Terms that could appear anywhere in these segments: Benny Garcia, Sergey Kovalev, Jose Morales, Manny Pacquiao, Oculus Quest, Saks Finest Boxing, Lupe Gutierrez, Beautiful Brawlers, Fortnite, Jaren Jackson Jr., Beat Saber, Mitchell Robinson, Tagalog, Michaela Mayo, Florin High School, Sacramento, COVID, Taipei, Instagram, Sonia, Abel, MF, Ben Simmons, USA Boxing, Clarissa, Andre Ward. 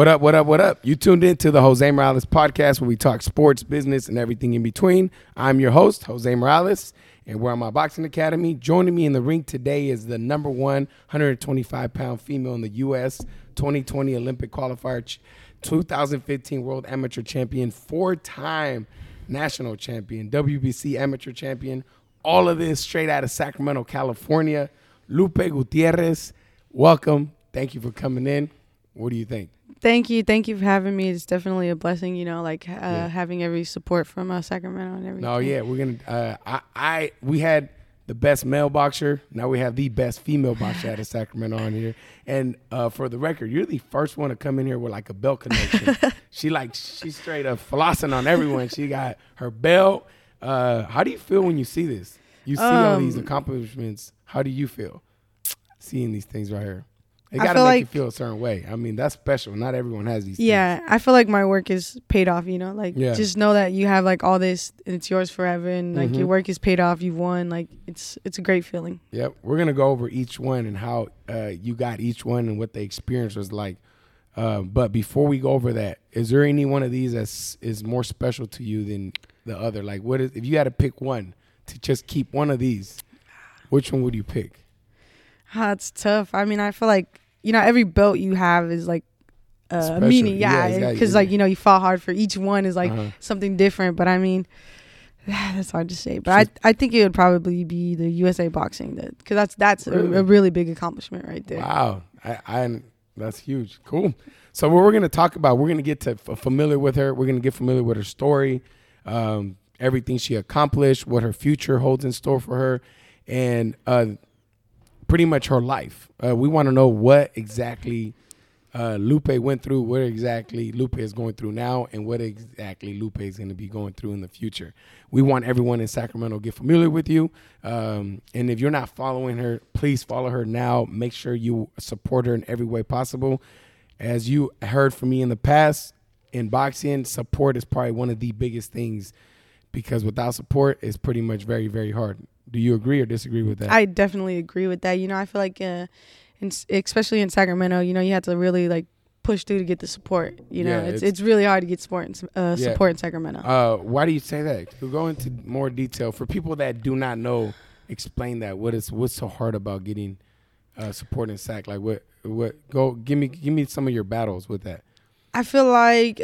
What up, what up, what up? You tuned in to the Jose Morales podcast where we talk sports, business, and everything in between. I'm your host, Jose Morales, and we're at my boxing academy. Joining me in the ring today is the number one 125-pound female in the U.S., 2020 Olympic qualifier, 2015 World Amateur Champion, four-time national champion, WBC amateur champion. All of this straight out of Sacramento, California. Lupe Gutierrez, welcome. Thank you for coming in. What do you think? Thank you for having me. It's definitely a blessing, you know, like having every support from Sacramento and everything. Oh, no, yeah, we're going to we had the best male boxer. Now we have the best female boxer out of Sacramento on here. And for the record, you're the first one to come in here with like a belt connection. She's straight up flossing on everyone. She got her belt. How do you feel when you see this? You see all these accomplishments. How do you feel seeing these things right here? It got to make you feel a certain way. I mean, that's special. Not everyone has these things. Yeah, I feel like my work is paid off, you know? Like, just know that you have, like, all this, and it's yours forever, and, like, your work is paid off. You've won. Like, it's a great feeling. Yep. We're going to go over each one and how you got each one and what the experience was like. But before we go over that, is there any one of these that is more special to you than the other? Like, what is, if you had to pick one to just keep one of these, which one would you pick? It's tough. I mean, I feel like, you know, every belt you have is like a meaning, because like, you know, you fought hard for each one is like something different. But I mean, that's hard to say. But I think it would probably be the USA Boxing, because that's really a really big accomplishment right there. Wow, that's huge. Cool. So what we're gonna talk about, we're gonna get to familiar with her. We're gonna get familiar with her story, everything she accomplished, what her future holds in store for her, and pretty much her life. We want to know what exactly Lupe went through, what exactly Lupe is going through now, and what exactly Lupe is going to be going through in the future. We want everyone in Sacramento to get familiar with you. And if you're not following her, please follow her now. Make sure you support her in every way possible. As you heard from me in the past, in boxing, support is probably one of the biggest things, because without support, it's pretty much very, very hard. Do you agree or disagree with that? I definitely agree with that. You know, I feel like, especially in Sacramento, you know, you have to really like push through to get the support. You know, it's really hard to get support in Sacramento. Why do you say that? We'll go into more detail for people that do not know. Explain that. What's so hard about getting support in Sac? Like what? Go give me some of your battles with that. I feel like,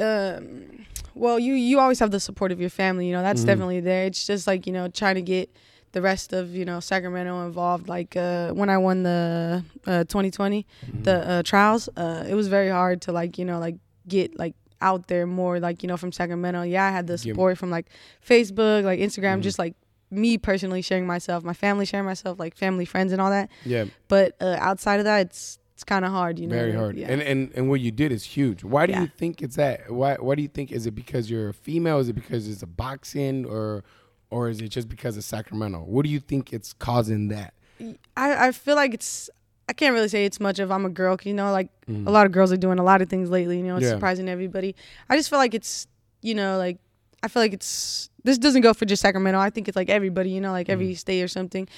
well, you always have the support of your family. You know, that's definitely there. It's just like, you know, trying to get the rest of, you know, Sacramento involved. Like when I won the 2020 the trials, it was very hard to like, you know, like get like out there more, like, you know, from Sacramento. I had the support from like Facebook, like Instagram, just like me personally sharing myself, my family sharing myself, like family, friends, and all that. But outside of that, it's kind of hard, you know. Very hard. And what you did is huge. Why do you think it's that? Why do you think? Is it because you're a female? Is it because it's a boxing, or is it just because of Sacramento? What do you think it's causing that? I feel like I can't really say it's much of I'm a girl, you know, like a lot of girls are doing a lot of things lately, you know, it's surprising everybody. I just feel like it's, you know, like, I feel like it's, this doesn't go for just Sacramento. I think it's like everybody, you know, like every state or something.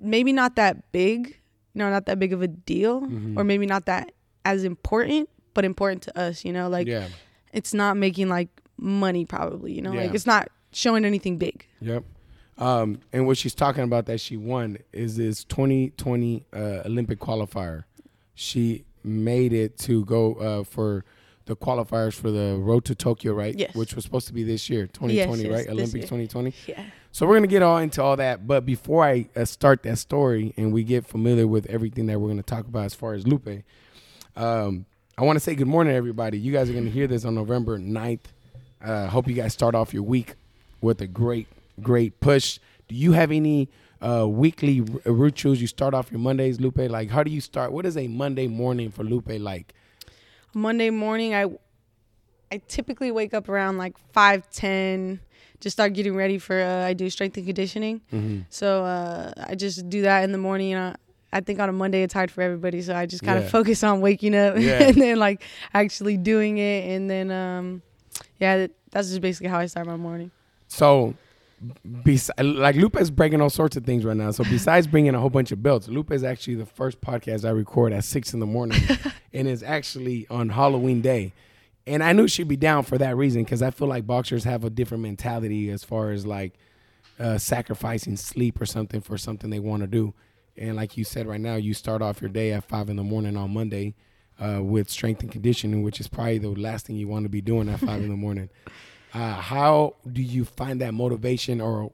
Maybe not that big, you know, not that big of a deal, or maybe not that as important, but important to us, you know, like it's not making like money probably, you know, like it's not showing anything big. And what she's talking about that she won is this 2020 Olympic qualifier. She made it to go for the qualifiers for the Road to Tokyo, right? Yes. Which was supposed to be this year, 2020, right? Olympics 2020. Yeah. So we're going to get all into all that. But before I start that story and we get familiar with everything that we're going to talk about as far as Lupe, I want to say good morning, everybody. You guys are going to hear this on November 9th. Hope you guys start off your week with a great, great push. Do you have any weekly rituals? You start off your Mondays, Lupe? Like, how do you start? What is a Monday morning for Lupe like? Monday morning, I typically wake up around like 5:10. Just start getting ready for. I do strength and conditioning, so I just do that in the morning. You know, I think on a Monday it's hard for everybody, so I just kind of focus on waking up and then like actually doing it, and then. That's just basically how I start my morning. So like Lupe's breaking all sorts of things right now. So besides bringing a whole bunch of belts, Lupe's actually the first podcast I record at 6 a.m. and it's actually on Halloween day. And I knew she'd be down for that reason because I feel like boxers have a different mentality as far as like sacrificing sleep or something for something they want to do. And like you said right now, you start off your day at 5 a.m. on Monday with strength and conditioning, which is probably the last thing you want to be doing at 5 a.m. How do you find that motivation or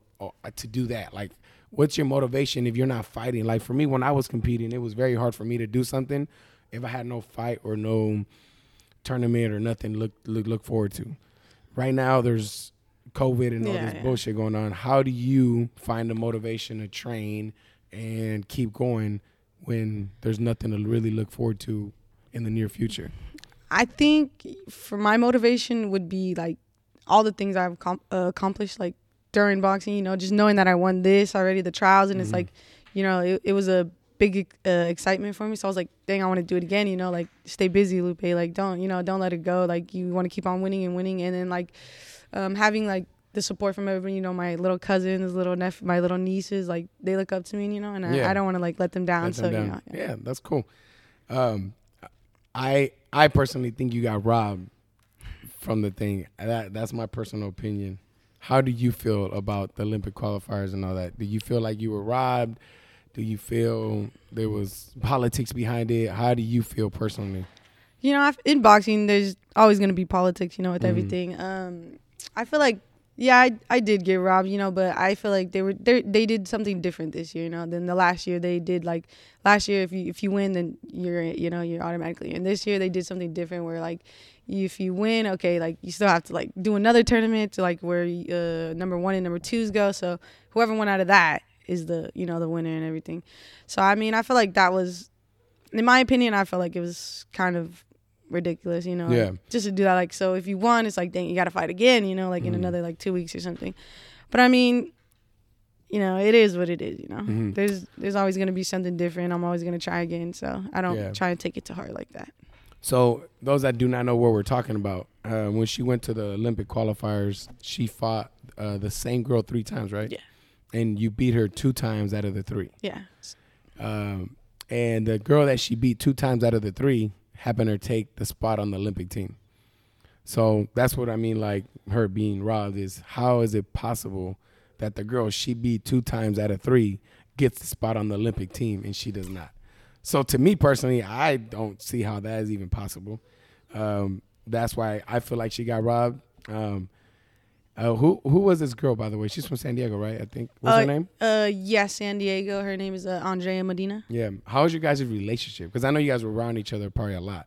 to do that? Like, what's your motivation if you're not fighting? Like for me, when I was competing, it was very hard for me to do something if I had no fight or no tournament or nothing look forward to. Right now, there's COVID and all this bullshit going on. How do you find the motivation to train and keep going when there's nothing to really look forward to in the near future? I think for my motivation would be like, all the things I've accomplished, like during boxing, you know, just knowing that I won this already, the trials, and it's like, you know, it was a big excitement for me. So I was like, dang, I want to do it again, you know, like stay busy, Lupe, like don't let it go. Like you want to keep on winning. And then like having like the support from everybody, you know, my little cousins, little nephew, my little nieces, like they look up to me, you know, and I don't want to like let them down. You know, yeah, that's cool. I personally think you got robbed from the thing. That's my personal opinion. How do you feel about the Olympic qualifiers and all that? Do you feel like you were robbed? Do you feel there was politics behind it? How do you feel personally? You know, in boxing, there's always going to be politics, you know, with everything. I feel like, I did get robbed, you know, but I feel like they did something different this year, you know, than the last year they did. Like last year, if you win, then you're automatically. And this year they did something different where like, if you win, okay, like you still have to like do another tournament to like where number 1 and number 2s go. So whoever went out of that is the, you know, the winner and everything. So, I mean, I feel like that was, in my opinion, I feel like it was kind of ridiculous, you know, like, just to do that. Like, so if you won, it's like, dang, you got to fight again, you know, like in another like 2 weeks or something. But I mean, you know, it is what it is, you know. There's always going to be something different. I'm always going to try again. So I don't try and take it to heart like that. So those that do not know what we're talking about, when she went to the Olympic qualifiers, she fought the same girl 3 times, right? Yeah. And you beat her 2 times out of the 3. Yeah. And the girl that she beat 2 times out of the 3 happened to take the spot on the Olympic team. So that's what I mean, like her being robbed is, how is it possible that the girl she beat 2 times out of 3 gets the spot on the Olympic team and she does not? So to me personally, I don't see how that is even possible. That's why I feel like she got robbed. Who was this girl, by the way? She's from San Diego, right? I think. What's her name? San Diego. Her name is Andrea Medina. Yeah. How was your guys' relationship? Because I know you guys were around each other probably a lot.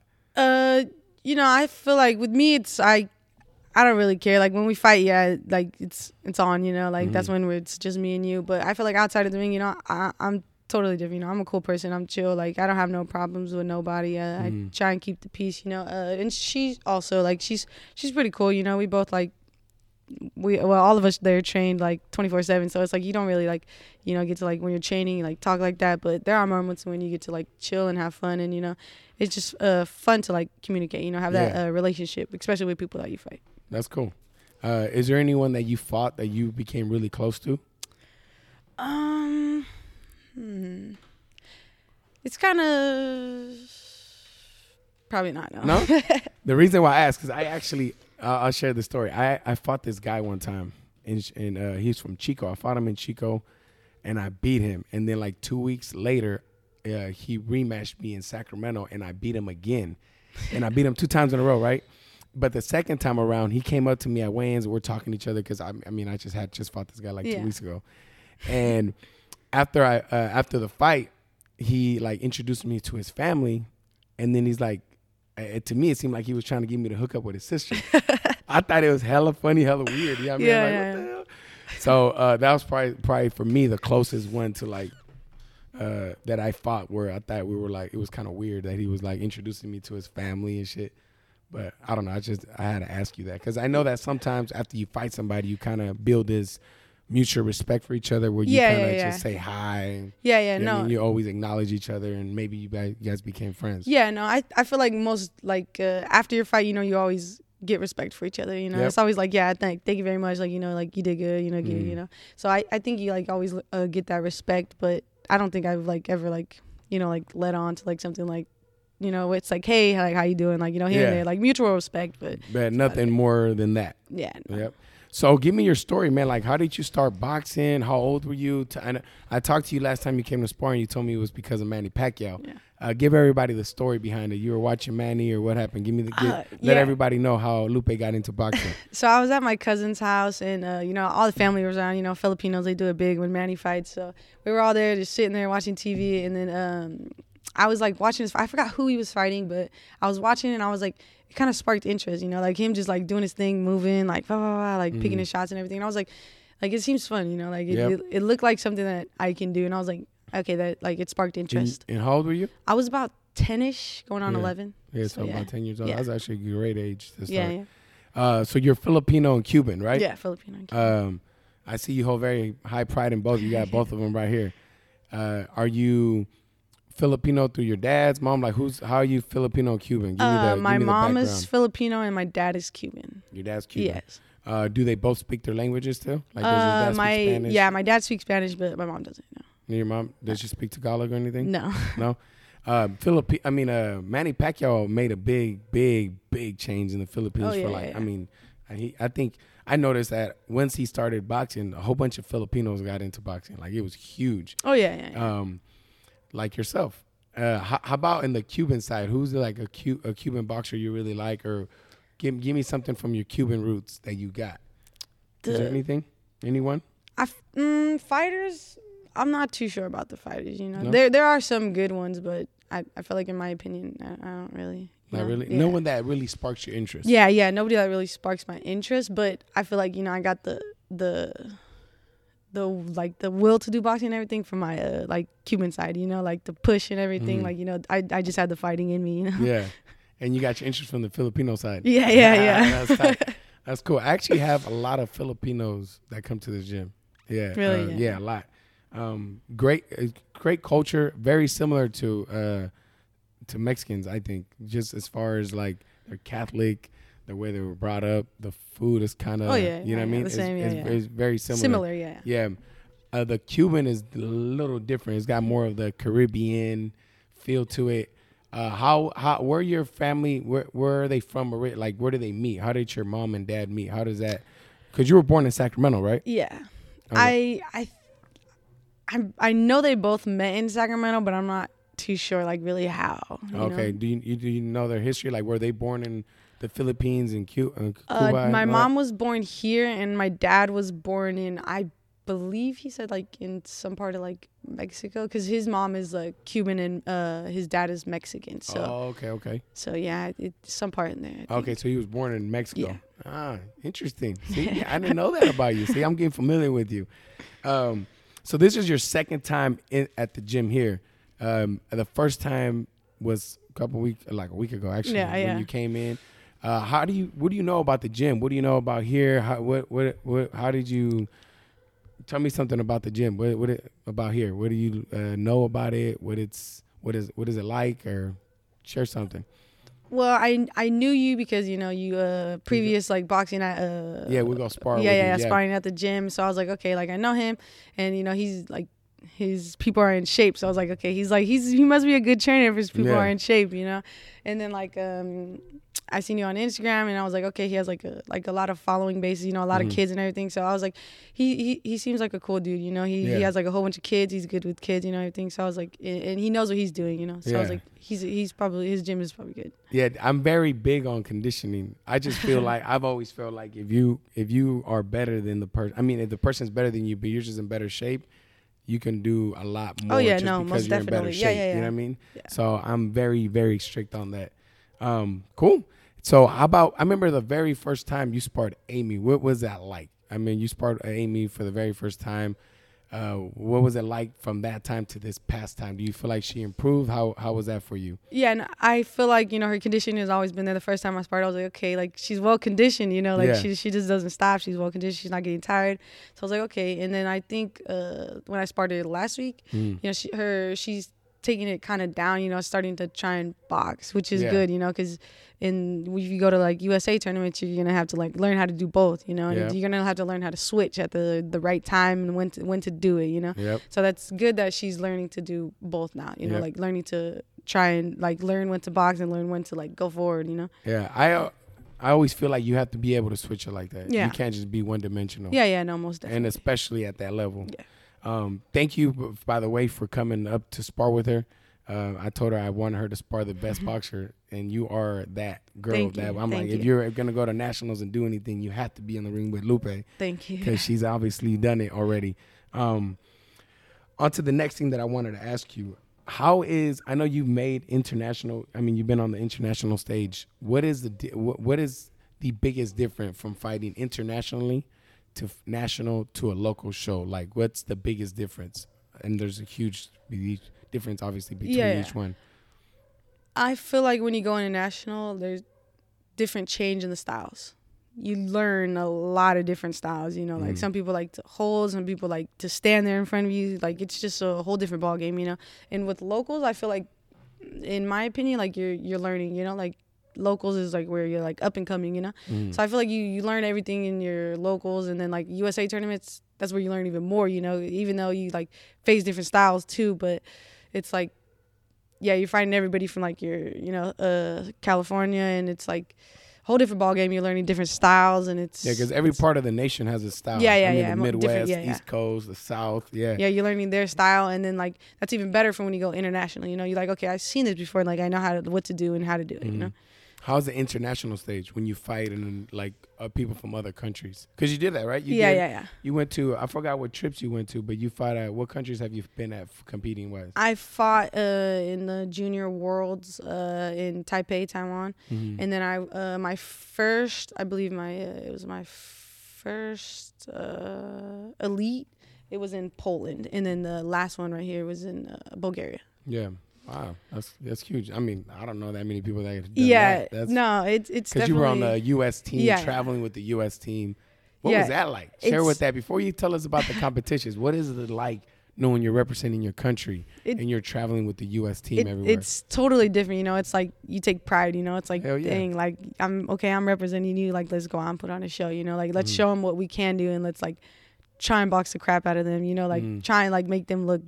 You know, I feel like with me, it's I don't really care. Like when we fight, like it's on. You know, like that's when it's just me and you. But I feel like outside of the ring, you know, I'm totally different, you know. I'm a cool person. I'm chill. Like I don't have no problems with nobody. I try and keep the peace, you know. And she's also like she's pretty cool, you know. We both like all of us there trained like 24/7. So it's like you don't really like, you know, get to like when you're training like talk like that. But there are moments when you get to like chill and have fun, and you know, it's just fun to like communicate, you know, have that relationship, especially with people that you fight. That's cool. Is there anyone that you fought that you became really close to? It's kind of probably not. No? The reason why I ask is I actually, I'll share the story. I fought this guy one time, and he's from Chico. I fought him in Chico, and I beat him. And then like 2 weeks later, he rematched me in Sacramento, and I beat him again. And I beat him 2 times in a row, right? But the second time around, he came up to me at weigh-ins. We're talking to each other because, I just fought this guy like 2 weeks ago. And after after the fight, he like introduced me to his family, and then he's like, to me it seemed like he was trying to get me to hook up with his sister. I thought it was hella funny, hella weird. You know what I mean? Like, what the hell? So that was probably for me the closest one to like that I fought, where I thought we were like, it was kind of weird that he was like introducing me to his family and shit. But I don't know. I had to ask you that because I know that sometimes after you fight somebody, you kind of build this mutual respect for each other where you just say hi. You know, no. I mean, you always acknowledge each other, and maybe you guys became friends. I feel like most, like, after your fight, you know, you always, get respect for each other, you know. Yep. It's always like, yeah, thank you very much, like, you know, like, you did good, you know, good, you know. So I think you, like, always get that respect, but I don't think I've, like, ever, like, you know, like, led on to, like, something like, you know, it's like, hey, like, how you doing, like, you know, here and there, like, mutual respect, but nothing more than that. Yeah. No. Yep. So give me your story, man. Like, how did you start boxing? How old were you? I talked to you last time you came to sparring. You told me it was because of Manny Pacquiao. Yeah. Give everybody the story behind it. You were watching Manny, or what happened? Give me let everybody know how Lupe got into boxing. So I was at my cousin's house, and you know, all the family was around. You know, Filipinos, they do it big when Manny fights. So we were all there, just sitting there watching TV, and then I was like watching this. I forgot who he was fighting, but I was watching, and I was like, it kind of sparked interest, you know, like him just like doing his thing, moving, like blah, blah, blah, like picking his shots and everything. And I was like it seems fun, you know, like it looked like something that I can do. And I was like, okay, that like it sparked interest. And how old were you? I was about 10-ish, going on 11. Yeah, so about 10 years old. Yeah. That's actually a great age to start. Yeah. So you're Filipino and Cuban, right? Yeah, Filipino and Cuban. I see you hold very high pride in both. You got both of them right here. Are you Filipino through your dad's mom? Like, how are you Filipino Cuban? Give me the my mom is Filipino and my dad is Cuban. Your dad's Cuban. Yes. Do they both speak their languages too? Like, does your dad speak Spanish? Yeah, my dad speaks Spanish, but my mom doesn't. No. Your mom, does she speak Tagalog or anything? No. No. Manny Pacquiao made a big change in the Philippines I mean, I think I noticed that once he started boxing, a whole bunch of Filipinos got into boxing. Like, it was huge. Oh yeah. Like yourself. How about in the Cuban side? Who's like a Cuban boxer you really like? Or give me something from your Cuban roots that you got. Is there anything? Anyone? Fighters, I'm not too sure about the fighters. You know, no? There are some good ones, but I feel like in my opinion, I don't really. Not really? Yeah. No one that really sparks your interest. Yeah. Nobody that really sparks my interest, but I feel like, you know, I got the will to do boxing and everything from my like Cuban side, you know, like the push and everything, like, you know, I just had the fighting in me, you know. Yeah. And you got your interest from the Filipino side. Yeah. That's cool. I actually have a lot of Filipinos that come to the gym. Yeah. Really? Yeah, a lot. Great culture, very similar to Mexicans, I think, just as far as like they're Catholic, the way they were brought up, the food is kind of, you know what I mean? It's very similar. Similar. The Cuban is a little different. It's got more of the Caribbean feel to it. Where your family, where are they from? Like, where do they meet? How did your mom and dad meet? How does that, because you were born in Sacramento, right? Yeah. I know they both met in Sacramento, but I'm not too sure, like, really how. Okay. Do you know their history? Like, were they born in the Philippines and Cuba? My mom was born here, and my dad was born in, I believe he said, like, in some part of, like, Mexico, because his mom is, like, Cuban and his dad is Mexican. So. Oh, okay. So, yeah, it's some part in there. Okay, so he was born in Mexico. Yeah. Ah, interesting. See, I didn't know that about you. See, I'm getting familiar with you. So this is your second time at the gym here. The first time was a week ago, actually, when you came in. What do you know about the gym? What do you know about here? How did you tell me something about the gym? About here? What do you know about it? What is it like? Or share something. Well, I knew you because, you know, you previous like boxing at we're gonna spar with you. Sparring at the gym. So I was like, okay, like I know him, and you know he's like, his people are in shape, so I was like, okay, he's like, he must be a good trainer if his people are in shape, you know. And then like I seen you on Instagram, and I was like, okay, he has like a lot of following bases, you know, a lot of kids and everything. So I was like, he seems like a cool dude, you know. He has like a whole bunch of kids. He's good with kids, you know, everything. So I was like, and he knows what he's doing, you know. So I was like, he's probably, his gym is probably good. Yeah, I'm very big on conditioning. I just feel like I've always felt like if you are better than the person, I mean, if the person's better than you, but you're just in better shape, you can do a lot more because you're in better shape. You know what I mean? Yeah. So I'm very, very strict on that. Cool. So how about, I remember the very first time you sparred Amy. What was that like? I mean, you sparred Amy for the very first time. What was it like from that time to this past time? Do you feel like she improved? How was that for you? Yeah, and I feel like, you know, her conditioning has always been there. The first time I sparred, I was like, okay, like she's well conditioned, you know, like she just doesn't stop. She's well conditioned. She's not getting tired. So I was like, okay. And then I think when I sparred her last week, you know, she taking it kind of down, you know, starting to try and box, which is good, you know, because if you go to like USA tournaments, you're going to have to like learn how to do both, you know, and you're going to have to learn how to switch at the right time and when to do it, you know. So that's good that she's learning to do both now, you know, like learning to try and like learn when to box and learn when to like go forward, you know. I always feel like you have to be able to switch it like that. You can't just be one dimensional. No, most definitely. And especially at that level. Thank you, by the way, for coming up to spar with her. I told her I wanted her to spar the best boxer, and you are that girl. Thank you. If you're going to go to nationals and do anything, you have to be in the ring with Lupe. Thank you. Because she's obviously done it already. On to the next thing that I wanted to ask you. I know you've made international, I mean, you've been on the international stage. What is the biggest difference from fighting internationally to national to a local show? Like, what's the biggest difference? And there's a huge difference, obviously, between each one. I feel like when you go international, there's different change in the styles. You learn a lot of different styles, you know, like some people like to hold, some people like to stand there in front of you. Like, it's just a whole different ball game, you know. And with locals, I feel like, in my opinion, like you're learning, you know, like locals is like where you're like up and coming, you know. So I feel like you learn everything in your locals, and then like USA tournaments, that's where you learn even more, you know, even though you like face different styles too. But it's like, yeah, you're fighting everybody from like your, you know, California, and it's like whole different ball game. You're learning different styles, and it's because every part of the nation has a style. The Midwest, East Coast, the South. You're learning their style, and then like that's even better for when you go international. You know, you're like, okay, I've seen this before, and like I know what to do and how to do it. You know, how's the international stage when you fight and like people from other countries? Because you did that, right? You went to, I forgot what trips you went to, but you fought at what countries have you been at competing wise? I fought in the Junior Worlds in Taipei, Taiwan, and then my first elite. It was in Poland, and then the last one right here was in Bulgaria. Yeah. Wow, that's huge. I mean, I don't know that many people that have done that. It's because you were on the U.S. team, traveling with the U.S. team. What was that like? Share with that before you tell us about the competitions. What is it like knowing you're representing your country and you're traveling with the U.S. team everywhere? It's totally different, you know. It's like you take pride, you know. It's like, dang, like I'm representing you. Like, let's go on, put on a show, you know. Like, let's show them what we can do, and let's like try and box the crap out of them, you know. Like try and like make them look,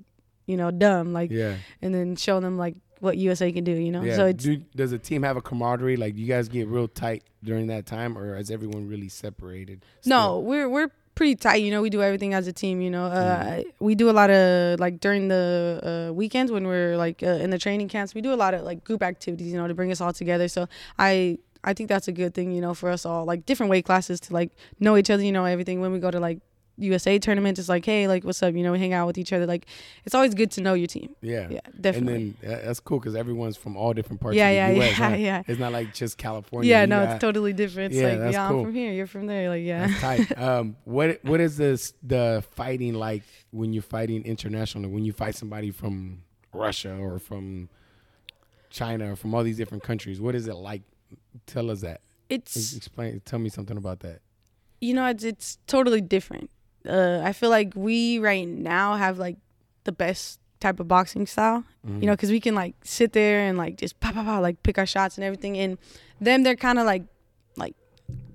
you know, dumb, like, and then show them like what USA can do, you know. So it's, does the team have a camaraderie? Like, you guys get real tight during that time, or is everyone really separated? No, we're pretty tight, you know. We do everything as a team, you know. We do a lot of like during the weekends when we're like in the training camps, we do a lot of like group activities, you know, to bring us all together. So I think that's a good thing, you know, for us all, like different weight classes, to like know each other, you know, everything. When we go to like USA tournament, it's like, hey, like, what's up, you know, we hang out with each other. Like, it's always good to know your team. Yeah, definitely. And then that's cool because everyone's from all different parts of the US. It's not like just California. It's totally different. It's like, that's cool. I'm from here, you're from there. Like, that's tight. What is the fighting like when you're fighting internationally? When you fight somebody from Russia or from China or from all these different countries, what is it like? Tell us that. Tell me something about that. You know, it's totally different. I feel like we right now have like the best type of boxing style, you know, because we can like sit there and like just like pick our shots and everything. And then they're kind of like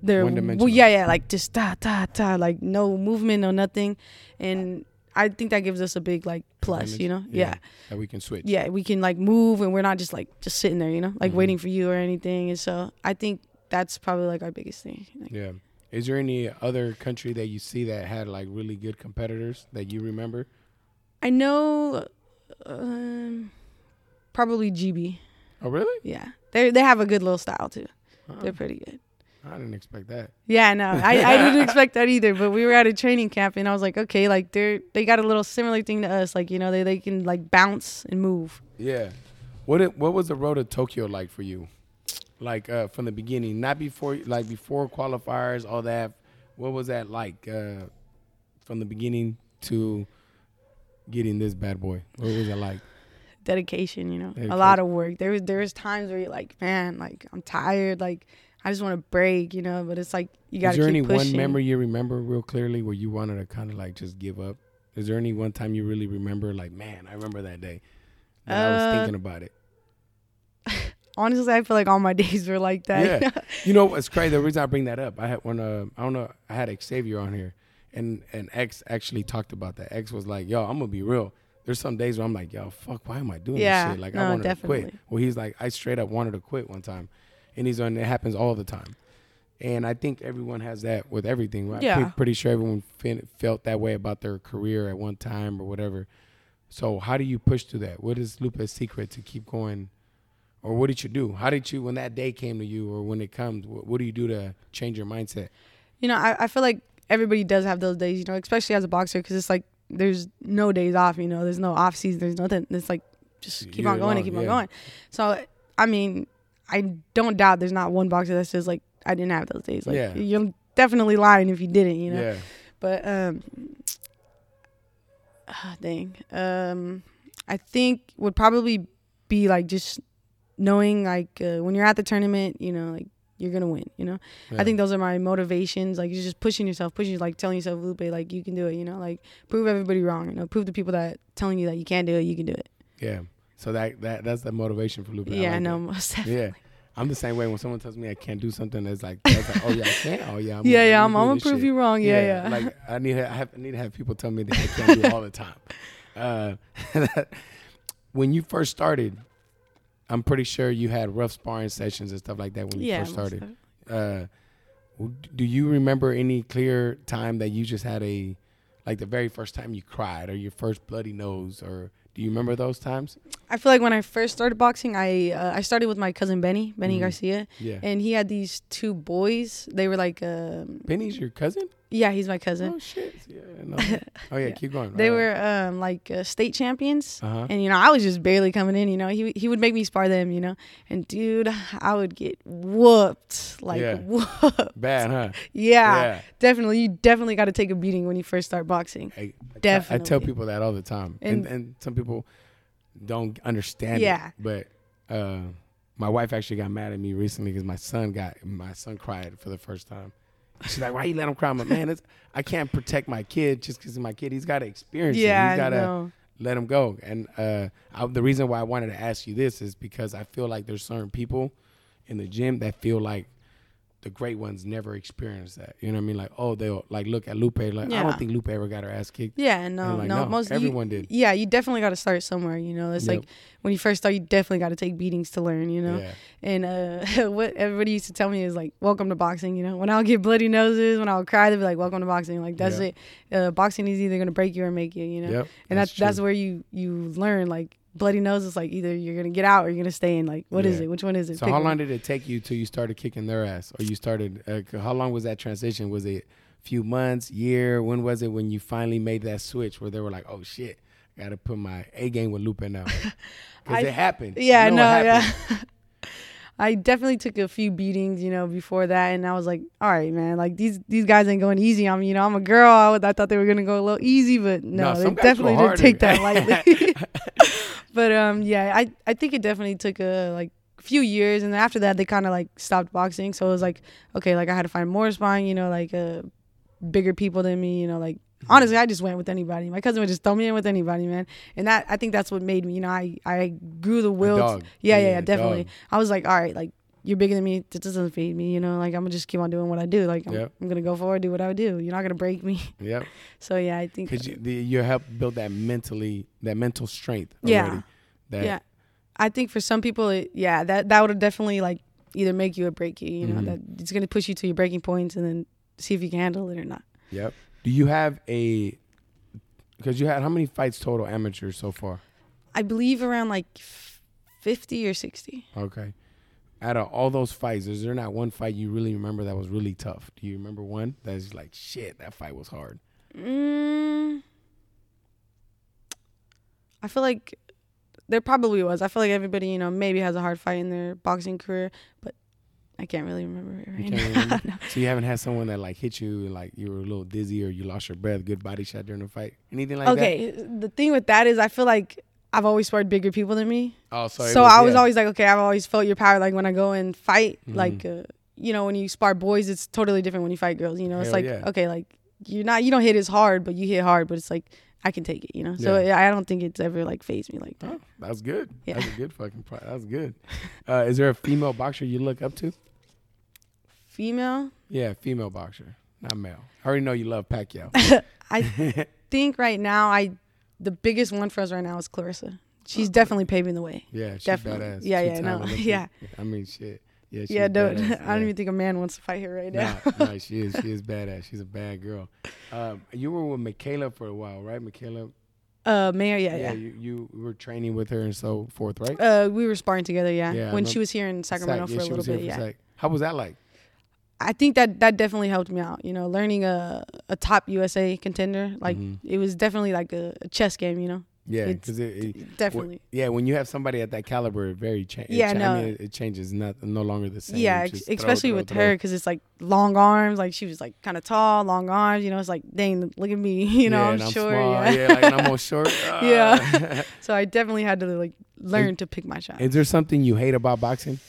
they're one-dimensional. Like just like no movement, no nothing. And I think that gives us a big like plus, you know. That we can switch. We can like move, and we're not just like just sitting there, you know, like waiting for you or anything. And so I think that's probably like our biggest thing. Like, is there any other country that you see that had, like, really good competitors that you remember? I know probably GB. Oh, really? Yeah. They have a good little style, too. They're pretty good. I didn't expect that. Yeah, no. I didn't expect that either, but we were at a training camp, and I was like, okay, like, they got a little similar thing to us. Like, you know, they can, like, bounce and move. Yeah. What was the road to Tokyo like for you? Like from the beginning, not before, like before qualifiers, all that. What was that like from the beginning to getting this bad boy? What was it like? Dedication, you know. Dedication. A lot of work. There was times where you're like, man, like I'm tired, like I just want to break, you know. But it's like you gotta keep pushing. Is there any one memory you remember real clearly where you wanted to kind of like just give up? Is there any one time you really remember, like, man, I remember that day? when I was thinking about it? Honestly, I feel like all my days were like that. Yeah. You know, it's crazy. The reason I bring that up, I had one, I don't know, I had Xavier on here, and X actually talked about that. X was like, yo, I'm going to be real. There's some days where I'm like, yo, fuck, why am I doing this shit? Like, no, I wanted to quit. Well, he's like, I straight up wanted to quit one time. And he's on, it happens all the time. And I think everyone has that with everything, right? Yeah. I'm pretty sure everyone felt that way about their career at one time or whatever. So how do you push through that? What is Lupe's secret to keep going? Or what did you do? How did you, when that day came to you or when it comes, what do you do to change your mindset? You know, I feel like everybody does have those days, you know, especially as a boxer, because it's like there's no days off, you know, there's no off season, there's nothing. It's like just keep on going and keep on going. So, I mean, I don't doubt there's not one boxer that's just like, I didn't have those days. Like, you're definitely lying if you didn't, you know. Yeah. But, I think would probably be like just knowing like when you're at the tournament, you know, like you're gonna win, you know. Yeah. I think those are my motivations. Like you're just pushing yourself, like telling yourself, Lupe, like you can do it, you know, like prove everybody wrong, you know, prove the people that telling you that you can't do it, you can do it. Yeah. So that's the motivation for Lupe. Yeah, like no, most definitely. Yeah. I'm the same way. When someone tells me I can't do something, that's like oh yeah, I can. Oh yeah, I'm gonna prove you wrong. Yeah, yeah. Like I need to have people tell me that I can't do all the time. When you first started, I'm pretty sure you had rough sparring sessions and stuff like that when you first started. Do you remember any clear time that you just had like the very first time you cried or your first bloody nose, or do you remember those times? I feel like when I first started boxing, I started with my cousin Benny Garcia. Yeah. And he had these two boys. They were like... Benny's your cousin? Yeah, he's my cousin. Oh, shit. Yeah, no. Oh, yeah, keep going. They were state champions. Uh-huh. And, you know, I was just barely coming in, you know. He would make me spar them, you know. And, dude, I would get whooped. Like, whooped. Bad, huh? Yeah. Definitely. You definitely got to take a beating when you first start boxing. I tell people that all the time. And some people don't understand it. But my wife actually got mad at me recently because my son cried for the first time. She's like, why you let him cry? I'm like, man, I can't protect my kid just because my kid. He's got to experience it. He's got to let him go. And the reason why I wanted to ask you this is because I feel like there's certain people in the gym that feel like the great ones never experience that. You know what I mean? Like, oh, they'll like look at Lupe. Like, I don't think Lupe ever got her ass kicked. Yeah, no. Most everyone did. Yeah, you definitely got to start somewhere. You know, it's like when you first start, you definitely got to take beatings to learn. You know, and what everybody used to tell me is like, "Welcome to boxing." You know, when I'll get bloody noses, when I'll cry, they'll be like, "Welcome to boxing." Like that's it. Boxing is either gonna break you or make you. You know, and that's where you learn like. Bloody nose is like either you're gonna get out or you're gonna stay in. Like, what is it? Which one is it? So, how long did it take you till you started kicking their ass, or you started? How long was that transition? Was it a few months, year? When was it when you finally made that switch where they were like, "Oh shit, I gotta put my A game with Lupe now," because it happened. Yeah, yeah. I definitely took a few beatings, you know, before that, and I was like, all right, man, like these guys ain't going easy. I'm, you know, I'm a girl. I thought they were gonna go a little easy, but no they definitely didn't take that lightly. But, I think it definitely took a few years. And then after that, they kind of, like, stopped boxing. So it was like, okay, like, I had to find more sparring, you know, like, bigger people than me, you know, like, honestly, I just went with anybody. My cousin would just throw me in with anybody, man. And that, I think that's what made me, you know, I grew the will. Definitely. Dog. I was like, all right, like, you're bigger than me. This doesn't feed me, you know, like, I'm going to just keep on doing what I do. Like, I'm going to go forward, do what I do. You're not going to break me. Yep. So, yeah, I think. Because you helped build that mental strength already. Yeah. I think for some people, that would definitely, like, either make you or break you, you know. That it's going to push you to your breaking points and then see if you can handle it or not. Yep. Do you have because you had how many fights total amateur so far? I believe around, like, 50 or 60. Okay. Out of all those fights, is there not one fight you really remember that was really tough? Do you remember one that's like, shit, that fight was hard? I feel like there probably was. I feel like everybody, you know, maybe has a hard fight in their boxing career, but I can't really remember it right now. No. So you haven't had someone that like hit you, like you were a little dizzy or you lost your breath, good body shot during the fight? Anything like that? Okay, the thing with that is I feel like I've always sparred bigger people than me. Oh, sorry. So I was always like, okay, I've always felt your power. Like when I go and fight, like, you know, when you spar boys, it's totally different when you fight girls. You know, it's like, okay, like you don't hit as hard, but you hit hard. But it's like I can take it, you know. So yeah. I don't think it's ever like fazed me like that. Oh, that's good. Yeah. That's a good fucking part. That's good. Is there a female boxer you look up to? Female? Yeah, female boxer, not male. I already know you love Pacquiao. I think right now, the biggest one for us right now is Clarissa. She's definitely paving the way. Yeah, she's badass. Yeah, yeah, no, yeah. I mean, shit. Yeah, she's badass. I don't even think a man wants to fight her right now. No, she is badass. She's a bad girl. You were with Michaela for a while, right? Michaela? Mayo, yeah. You were training with her and so forth, right? We were sparring together, yeah. When she was here in Sacramento for a little bit, yeah. How was that like? I think that definitely helped me out, you know, learning a top USA contender. Like, it was definitely like a chess game, you know. Yeah, because it definitely. Yeah, when you have somebody at that caliber, it very changes. Yeah, no, I mean, it changes. Not no longer the same. Yeah, especially with her, because it's like long arms. Like she was like kind of tall, long arms. You know, it's like, dang, look at me. You know, I'm short. Small, yeah, like, and I'm all short. Yeah, so I definitely had to like learn to pick my shot. Is there something you hate about boxing?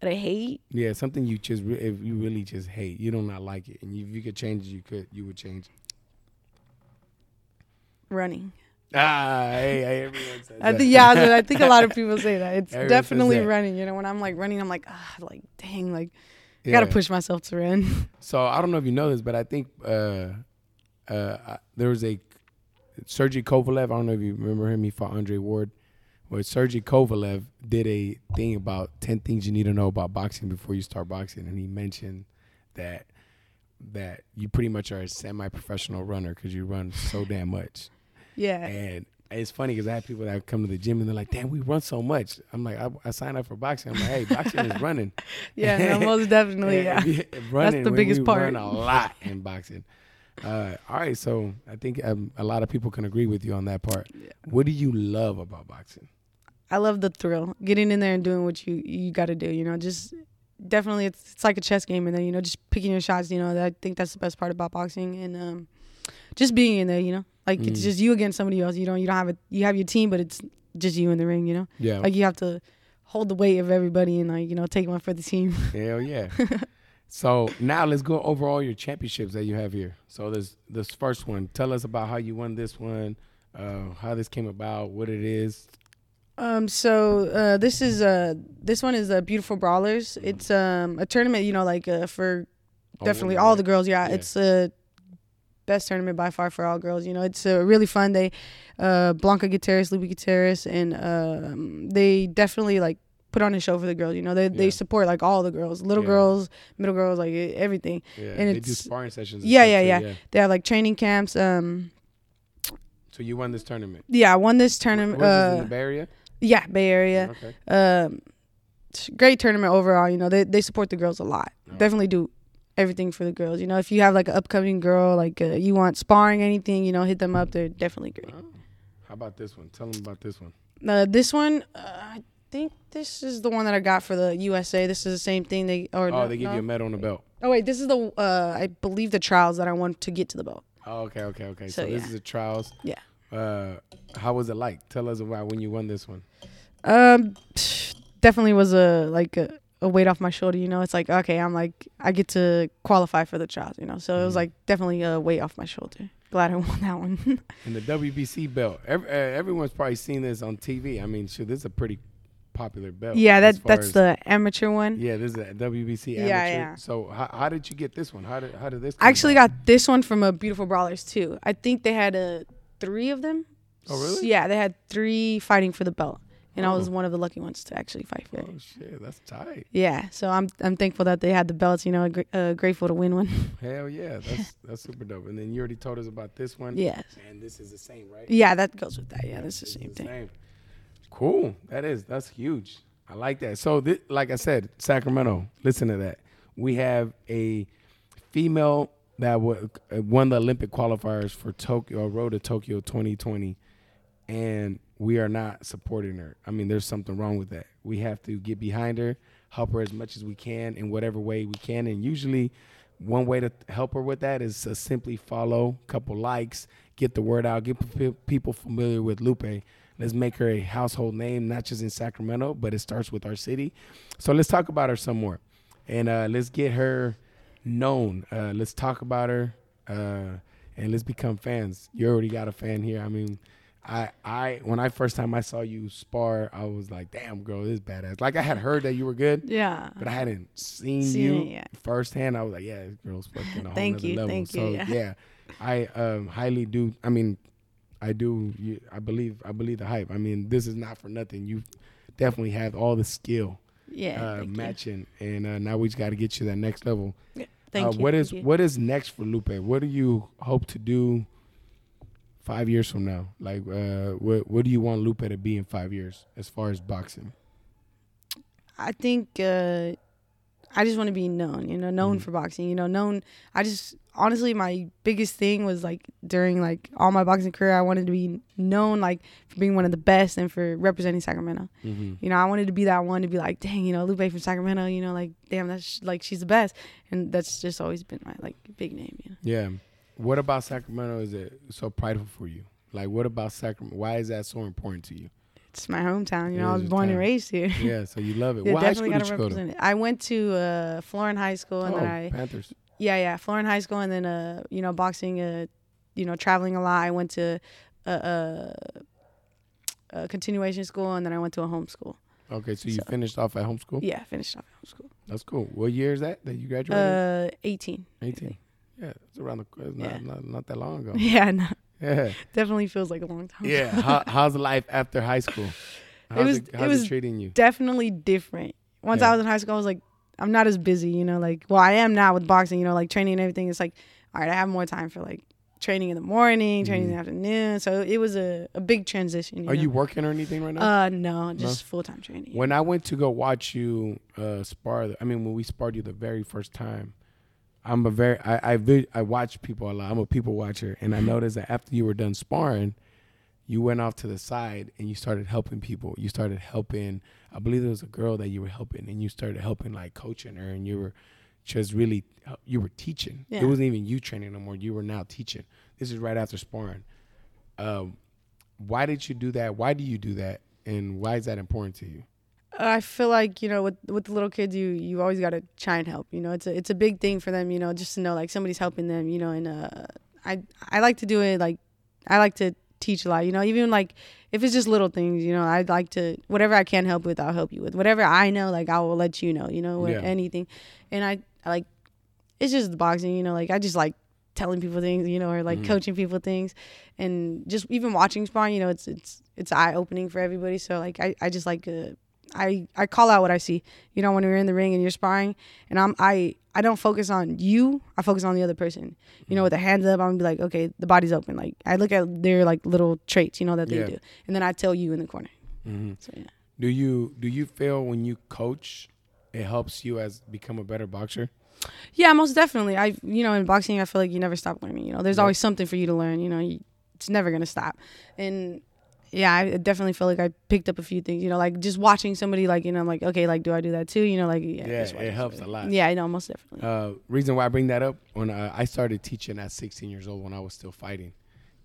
That I hate. Yeah, something you just if you really just hate. You do not like it, and if you could change it, you would change it. Running. Everyone says that. I think a lot of people say that. It's everyone definitely that. Running. You know, when I'm like running, I'm like, dang, like, I gotta push myself to run. So I don't know if you know this, but I think there was a Sergey Kovalev. I don't know if you remember him. He fought Andre Ward. Well, Sergey Kovalev did a thing about 10 things you need to know about boxing before you start boxing, and he mentioned that you pretty much are a semi-professional runner because you run so damn much. Yeah. And it's funny because I have people that come to the gym and they're like, damn, we run so much. I'm like, I signed up for boxing. I'm like, hey, boxing is running. Yeah, no, most definitely. Yeah. Running, that's the biggest part. We run a lot in boxing. All right, so I think a lot of people can agree with you on that part. Yeah. What do you love about boxing? I love the thrill, getting in there and doing what you got to do, you know, just definitely it's like a chess game and then, you know, just picking your shots, you know, I think that's the best part about boxing and just being in there, you know. Like it's just you against somebody else. You don't have you have your team, but it's just you in the ring. You know, yeah. Like you have to hold the weight of everybody and like you know take one for the team. Hell yeah. So now let's go over all your championships that you have here. So there's this first one. Tell us about how you won this one, how this came about, what it is. So this one is Beautiful Brawlers. It's a tournament. You know, like for definitely all the girls. Yeah. It's a. Best tournament by far for all girls. You know, it's really fun. They, Lupe Gutierrez, and they definitely like put on a show for the girls. You know, they support like all the girls, little girls, middle girls, like everything. Yeah, and they do sparring sessions. Yeah. They have like training camps. So you won this tournament. Yeah, I won this tournament. Was this in the Bay Area? Yeah, Bay Area. Okay. Great tournament overall. You know, they support the girls a lot. Oh. Definitely do. Everything for the girls, you know. If you have like an upcoming girl, like you want sparring, anything, you know, hit them up. They're definitely great. How about this one? Tell them about this one. I think this is the one that I got for the USA. This is the same thing. They give you a medal and a belt. Oh wait, this is the I believe the trials that I want to get to the belt. Oh, okay. So this is the trials. Yeah. How was it like? Tell us about when you won this one. Definitely was a weight off my shoulder, you know. It's like, okay, I'm like, I get to qualify for the trials, you know. So it was like definitely a weight off my shoulder. Glad I won that one. And the WBC belt. Everyone's probably seen this on TV. I mean, shoot, this is a pretty popular belt. Yeah, that's the amateur one. Yeah, this is a WBC amateur. Yeah. So how did you get this one? How did this come I got this one from a Beautiful Brawlers too. I think they had three of them. Oh, really? Yeah, they had three fighting for the belt. And I was one of the lucky ones to actually fight for it. Oh, shit. That's tight. Yeah. So I'm thankful that they had the belts, you know, grateful to win one. Hell yeah. That's super dope. And then you already told us about this one. Yes. And this is the same, right? Yeah, that goes with that. Yeah, that's the same thing. Same. Cool. That's huge. I like that. So, like I said, Sacramento, listen to that. We have a female that won the Olympic qualifiers for Tokyo, Road to Tokyo 2020. And we are not supporting her. I mean, there's something wrong with that. We have to get behind her, help her as much as we can in whatever way we can. And usually one way to help her with that is to simply follow, couple likes, get the word out, get people familiar with Lupe. Let's make her a household name, not just in Sacramento, but it starts with our city. So let's talk about her some more. And let's get her known. Let's talk about her. and let's become fans. You already got a fan here. I mean, I when I first time I saw you spar, I was like, damn, girl, this is badass. Like, I had heard that you were good. Yeah. But I hadn't seen you firsthand. I was like, yeah, this girl's fucking a whole nother level. Thank you. So, yeah. I highly do. I mean, I believe the hype. I mean, this is not for nothing. You definitely have all the skill. Yeah. Matching. And now we just got to get you that next level. Yeah. Thank you. What is next for Lupe? What do you hope to do 5 years from now? Like, what do you want Lupe to be in 5 years as far as boxing? I think I just want to be known, for boxing, known. I just, honestly, my biggest thing was, like, during, like, all my boxing career, I wanted to be known, like, for being one of the best and for representing Sacramento. Mm-hmm. I wanted to be that one to be like, dang, Lupe from Sacramento, like, damn, that's, like, she's the best. And that's just always been my, like, big name, Yeah. What about Sacramento is it so prideful for you? Like, what about Sacramento? Why is that so important to you? It's my hometown. I was born and raised here. Yeah, so you love it. What high school did you go to? I went to Florin High School. And then Panthers. Yeah, Florin High School, and then, boxing, traveling a lot. I went to a continuation school, and then I went to a home school. Okay, so you finished off at home school? Yeah, finished off at home school. That's cool. What year is that you graduated? 18. 18. Yeah, it's around the corner. Not that long ago. Yeah, no. Yeah. Definitely feels like a long time. Yeah. How's life after high school? How's it treating you? Definitely different. Once I was in high school, I was like, I'm not as busy, I am now with boxing, like training and everything. It's like, all right, I have more time for like training in the morning, training in the afternoon. So it was a big transition. Are you working or anything right now? No, just full-time training. When I went to go watch you spar, when we sparred you the very first time, I watch people a lot. I'm a people watcher, and I noticed that after you were done sparring, you went off to the side and you started helping people. You started helping. I believe there was a girl that you were helping, and you started helping, like coaching her, and you were just really teaching. Yeah. It wasn't even you training no more. You were now teaching. This is right after sparring. Why did you do that? Why do you do that? And why is that important to you? I feel like, with the little kids, you always got to try and help. It's a big thing for them, just to know, like, somebody's helping them, and I like to do it, like, I like to teach a lot, even, like, if it's just little things, I'd like to, whatever I can help with, I'll help you with. Whatever I know, like, I will let you know, anything. And I like, it's just the boxing, like, I just like telling people things, or, like, coaching people things. And just even watching sparring, it's eye-opening for everybody. So, like, I just like I call out what I see, when you're in the ring and you're sparring, and I don't focus on you, I focus on the other person. With the hands up, I'm gonna be like, okay, the body's open. Like, I look at their, like, little traits, that they do, and then I tell you in the corner. Mm-hmm. So, yeah. Do you feel when you coach, it helps you as become a better boxer? Yeah, most definitely. I, in boxing, I feel like you never stop learning. There's always something for you to learn. It's never gonna stop, and. Yeah, I definitely feel like I picked up a few things, like just watching somebody, like, I'm like, okay, like, do I do that too? It helps a lot. Yeah, most definitely. Reason why I bring that up, when I started teaching at 16 years old when I was still fighting,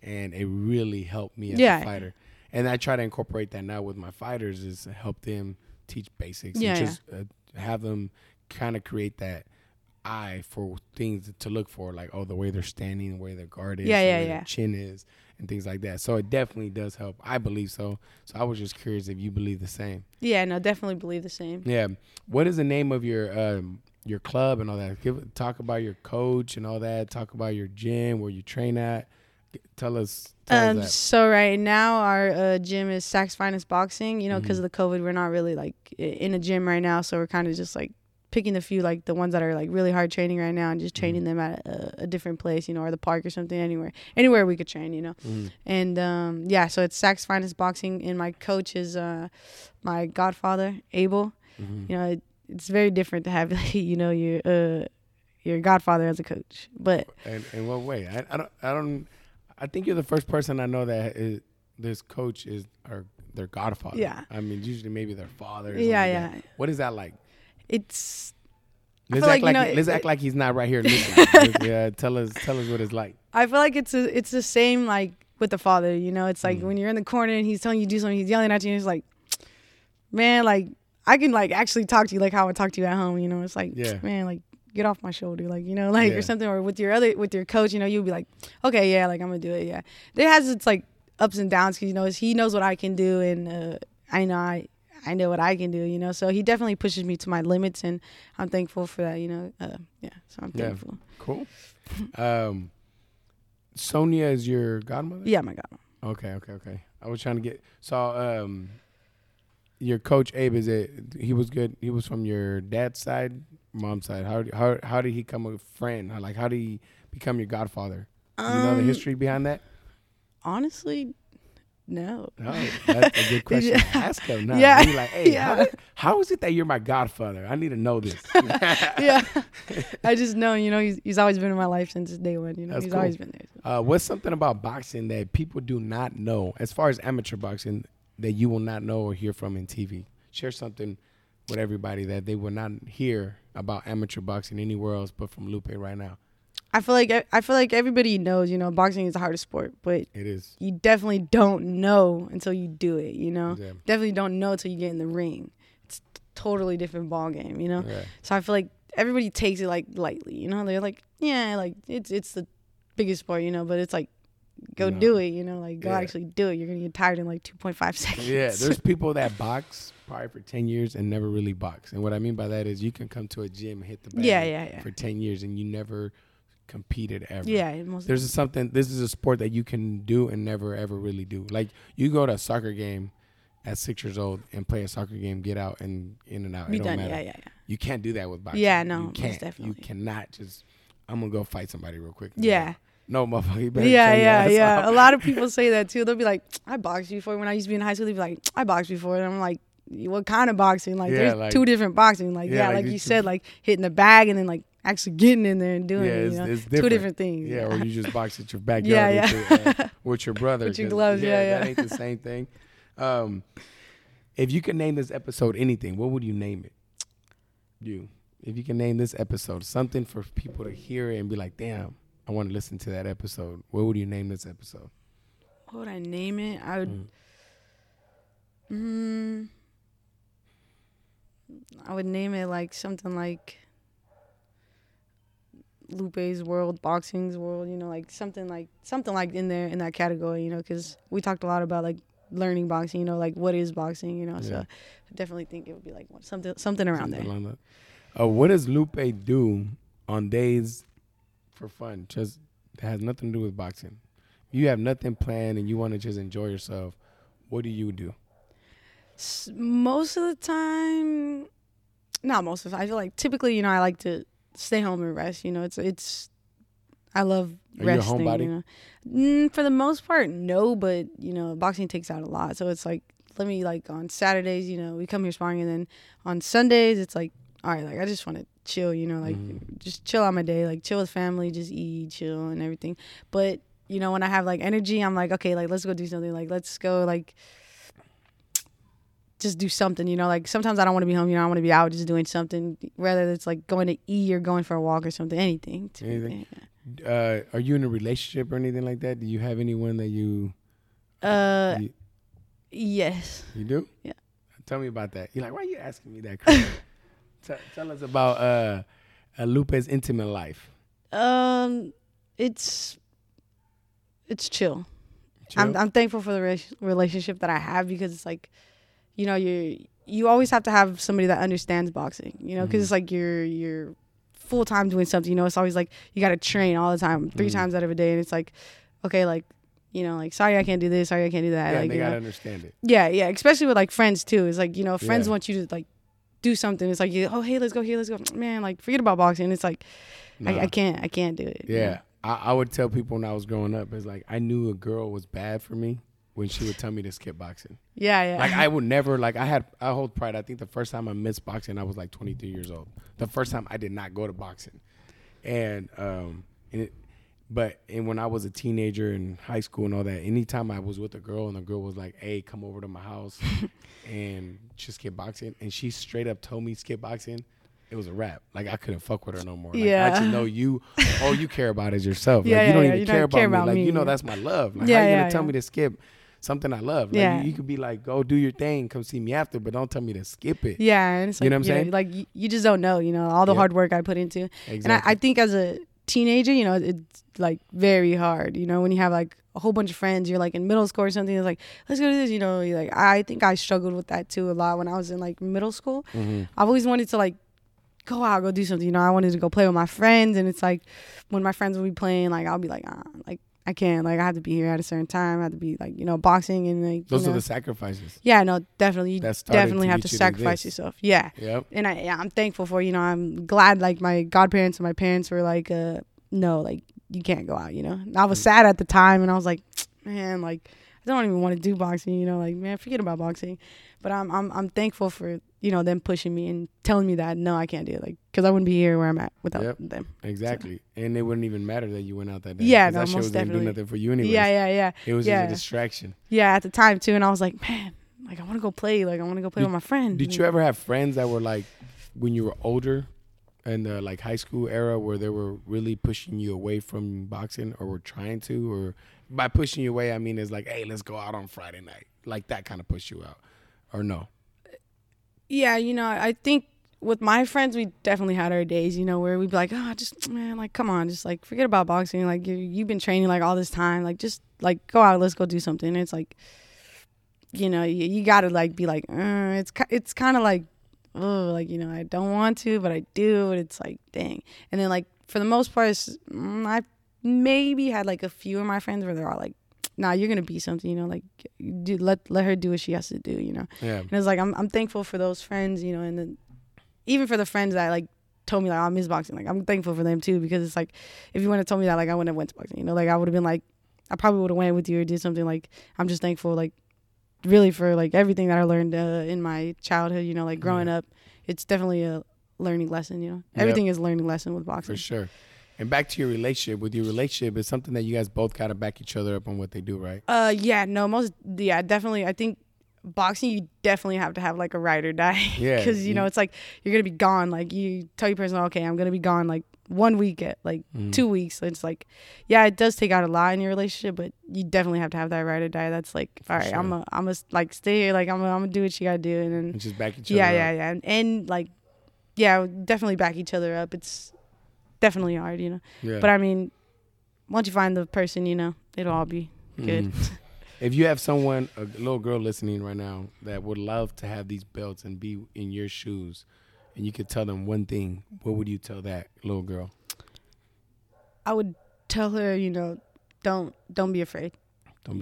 and it really helped me as a fighter. And I try to incorporate that now with my fighters, is to help them teach basics and just have them kind of create that eye for things to look for, like, the way they're standing, the way their guard is, their chin is, and things like that. So it definitely does help. I believe so. So I was just curious if you believe the same. Yeah, no, definitely believe the same. Yeah. What is the name of your club and all that? Talk about your coach and all that. Talk about your gym, where you train at. Tell us that. So right now our gym is Saks Finest Boxing. Because of the COVID, we're not really, like, in a gym right now. So we're kind of just, like, picking the few, like, the ones that are, like, really hard training right now, and just training them at a different place, or the park or something, anywhere we could train, And, so it's Saks Finest Boxing, and my coach is my godfather, Abel. Mm-hmm. It's very different to have, like, your godfather as a coach. But in what way? I think you're the first person I know that is, this coach is their godfather. Yeah. I mean, usually maybe their father. Like that. What is that like? Let's act like he's not right here listening. Tell us what it's like. I feel like it's the same, like, with the father. It's like when you're in the corner and he's telling you to do something, he's yelling at you, and it's like, man, like, I can, like, actually talk to you like how I would talk to you at home. It's like, man, like, get off my shoulder, like, you know, like, yeah. or something, or with your coach, you know, you'll be like, okay, yeah, like, I'm gonna do it, yeah. It has its, like, ups and downs, because, you know, he knows what I can do, and I know what I can do, you know, so he definitely pushes me to my limits, and I'm thankful for that, you know, so I'm thankful. Cool. Sonia is your godmother? Yeah, my godmother. Okay. I was trying to get, so, your coach Abe, he was from your dad's side, mom's side. How did he become a friend? Like, how did he become your godfather? You know the history behind that? Honestly, no. No, that's a good question to ask him. Now. Yeah. Be like, hey, yeah. How is it that you're my godfather? I need to know this. Yeah. I just know, you know, he's always been in my life since day one. You know, that's he's always been there. So. What's something about boxing that people do not know, as far as amateur boxing, that you will not know or hear from in TV? Share something with everybody that they will not hear about amateur boxing anywhere else but from Lupe right now. I feel like everybody knows, you know, boxing is the hardest sport, but it is. You definitely don't know until you do it, you know? Yeah. Definitely don't know until you get in the ring. It's a totally different ball game, you know? Yeah. So I feel like everybody takes it, like, lightly, you know? They're like, yeah, like, it's the biggest sport, you know, but it's like, do it, you know, like, go actually do it. You're going to get tired in, like, 2.5 seconds. Yeah, there's people that box probably for 10 years and never really box. And what I mean by that is you can come to a gym, hit the bag for 10 years, and you never competed ever. Yeah. This is a sport that you can do and never, ever really do. Like, you go to a soccer game at 6 years old and play a soccer game, get out and in and out. It don't matter. Yeah. You can't do that with boxing. Yeah, no, you can't. Definitely. You cannot just, I'm going to go fight somebody real quick. Yeah. No, motherfucker, you better turn your ass off. A lot of people say that, too. They'll be like, I boxed before. When I used to be in high school, they'd be like, I boxed before. And I'm like, what kind of boxing? Like, there's two different boxing. Like, you said, like, hitting the bag and then, like, actually getting in there and doing it. Yeah, it's different. Two different things. Yeah, or you just box at your backyard with your brother. With your gloves, That ain't the same thing. If you could name this episode anything, what would you name it? If you can name this episode something for people to hear it and be like, damn, I want to listen to that episode. What would you name this episode? What would I name it? I would. I would name it like something like Lupe's World, Boxing's World. You know, like something like in there in that category. You know, because we talked a lot about like learning boxing. You know, like what is boxing? You know, so I definitely think it would be like something around there. What does Lupe do on days? For fun, just that has nothing to do with boxing. You have nothing planned and you want to just enjoy yourself. What do you do? Not most of the time. I feel like typically, you know, I like to stay home and rest. You know, it's. I love resting. Are you a homebody? You know? For the most part, no. But you know, boxing takes out a lot, so it's like let me like on Saturdays, you know, we come here sparring, and then on Sundays, it's like all right, like I just want to chill, you know, like just chill out my day, like chill with family, just eat, chill and everything. But you know, when I have like energy, I'm like, okay, like let's go do something, like let's go like just do something, you know, like sometimes I don't want to be home, you know, I want to be out just doing something, whether it's like going to eat or going for a walk or something, anything. Are you in a relationship or anything like that? Do you have anyone that you yes, you do? Yeah, tell me about that. You're like, why are you asking me that crap? Tell us about Lupe's intimate life. It's chill. I'm thankful for the relationship that I have, because it's like, you know, you always have to have somebody that understands boxing, you know, because it's like you're full time doing something, you know. It's always like you got to train all the time, three times out of a day, and it's like, okay, like, you know, like, sorry, I can't do this, sorry, I can't do that. Yeah, like, they gotta understand it. Yeah, especially with like friends too. It's like, you know, friends want you to like do something. It's like, oh, hey, let's go here, let's go. Man, like, forget about boxing. It's like, nah. I can't do it. Yeah. You know? I would tell people when I was growing up, it's like, I knew a girl was bad for me when she would tell me to skip boxing. Yeah. Like, I would never, like, I hold pride. I think the first time I missed boxing, I was like 23 years old. The first time I did not go to boxing. And when I was a teenager in high school and all that, anytime I was with a girl and the girl was like, hey, come over to my house and just skip boxing, and she straight up told me skip boxing, it was a wrap. Like, I couldn't fuck with her no more. Like, I just know all you care about is yourself. Like, you don't even care about me. Like, you know, that's my love. Like, how you going to tell me to skip? something I love. Like, yeah. You could be like, go do your thing, come see me after, but don't tell me to skip it. Yeah. And it's like, you know what I'm saying? Like, you just don't know, you know, all the hard work I put into. Exactly. And I think as a teenager, you know, it's like very hard, you know, when you have like a whole bunch of friends, you're like in middle school or something, it's like, let's go to this, you know, you're like, I think I struggled with that too a lot when I was in like middle school. Mm-hmm. I've always wanted to like go out, go do something, you know, I wanted to go play with my friends, and it's like when my friends would be playing, like I'll be like, like I can't, like I have to be here at a certain time, I have to be like, you know, boxing, and like those are the sacrifices. Yeah, no, definitely, you definitely have to sacrifice yourself. Yeah. Yep. And I'm thankful for, you know, I'm glad like my godparents and my parents were like, no, like you can't go out, you know. And I was sad at the time, and I was like, man, like I don't even want to do boxing, you know, like, man, forget about boxing. But I'm thankful for, you know, them pushing me and telling me that, no, I can't do it, like, because I wouldn't be here where I'm at without them. Exactly. So. And it wouldn't even matter that you went out that day. Yeah, no, that most definitely. Because that shit was going to do nothing for you anyway. Yeah. It was just a distraction. Yeah, at the time, too. And I was like, man, like, I want to go play. Like, I want to go play with my friend. Did you ever have friends that were, like, when you were older in the, like, high school era where they were really pushing you away from boxing, or were trying to? Or by pushing you away, I mean it's like, hey, let's go out on Friday night. Like, that kind of pushed you out. Or no? Yeah, you know, I think with my friends, we definitely had our days, you know, where we'd be like, oh, just, man, like, come on, just, like, forget about boxing. Like, you've been training, like, all this time. Like, just, like, go out, let's go do something. And it's like, you know, you got to, like, be like, it's kind of like, oh, like, you know, I don't want to, but I do. And it's like, dang. And then, like, for the most part, I maybe had, like, a few of my friends where they're all like, nah, you're gonna be something, you know, like, dude, let her do what she has to do, you know. Yeah. And it's like I'm thankful for those friends, you know, and then even for the friends that like told me like, oh, I miss boxing, like I'm thankful for them too, because it's like if you wouldn't have told me that, like I wouldn't have went to boxing, you know, like I would have been like, I probably would have went with you or did something. Like I'm just thankful, like really for like everything that I learned in my childhood, you know, like growing up, it's definitely a learning lesson, you know. Everything is a learning lesson with boxing. For sure. And back to your relationship. With your relationship, it's something that you guys both kind of back each other up on what they do, right? Definitely. I think boxing, you definitely have to have like a ride or die. Yeah. Because, you know, it's like you're going to be gone. Like you tell your person, okay, I'm going to be gone like 1 week, at like 2 weeks. It's like, yeah, it does take out a lot in your relationship, but you definitely have to have that ride or die. That's like, all right, sure. I'm a like stay here. Like I'm gonna do what you got to do. And then and just back each other up. Yeah. And like, yeah, definitely back each other up. It's definitely hard, you know. Yeah. But I mean, once you find the person, you know, it'll all be good. If you have someone, a little girl listening right now that would love to have these belts and be in your shoes, and you could tell them one thing, what would you tell that little girl? I would tell her, you know, don't be afraid. Don't be afraid.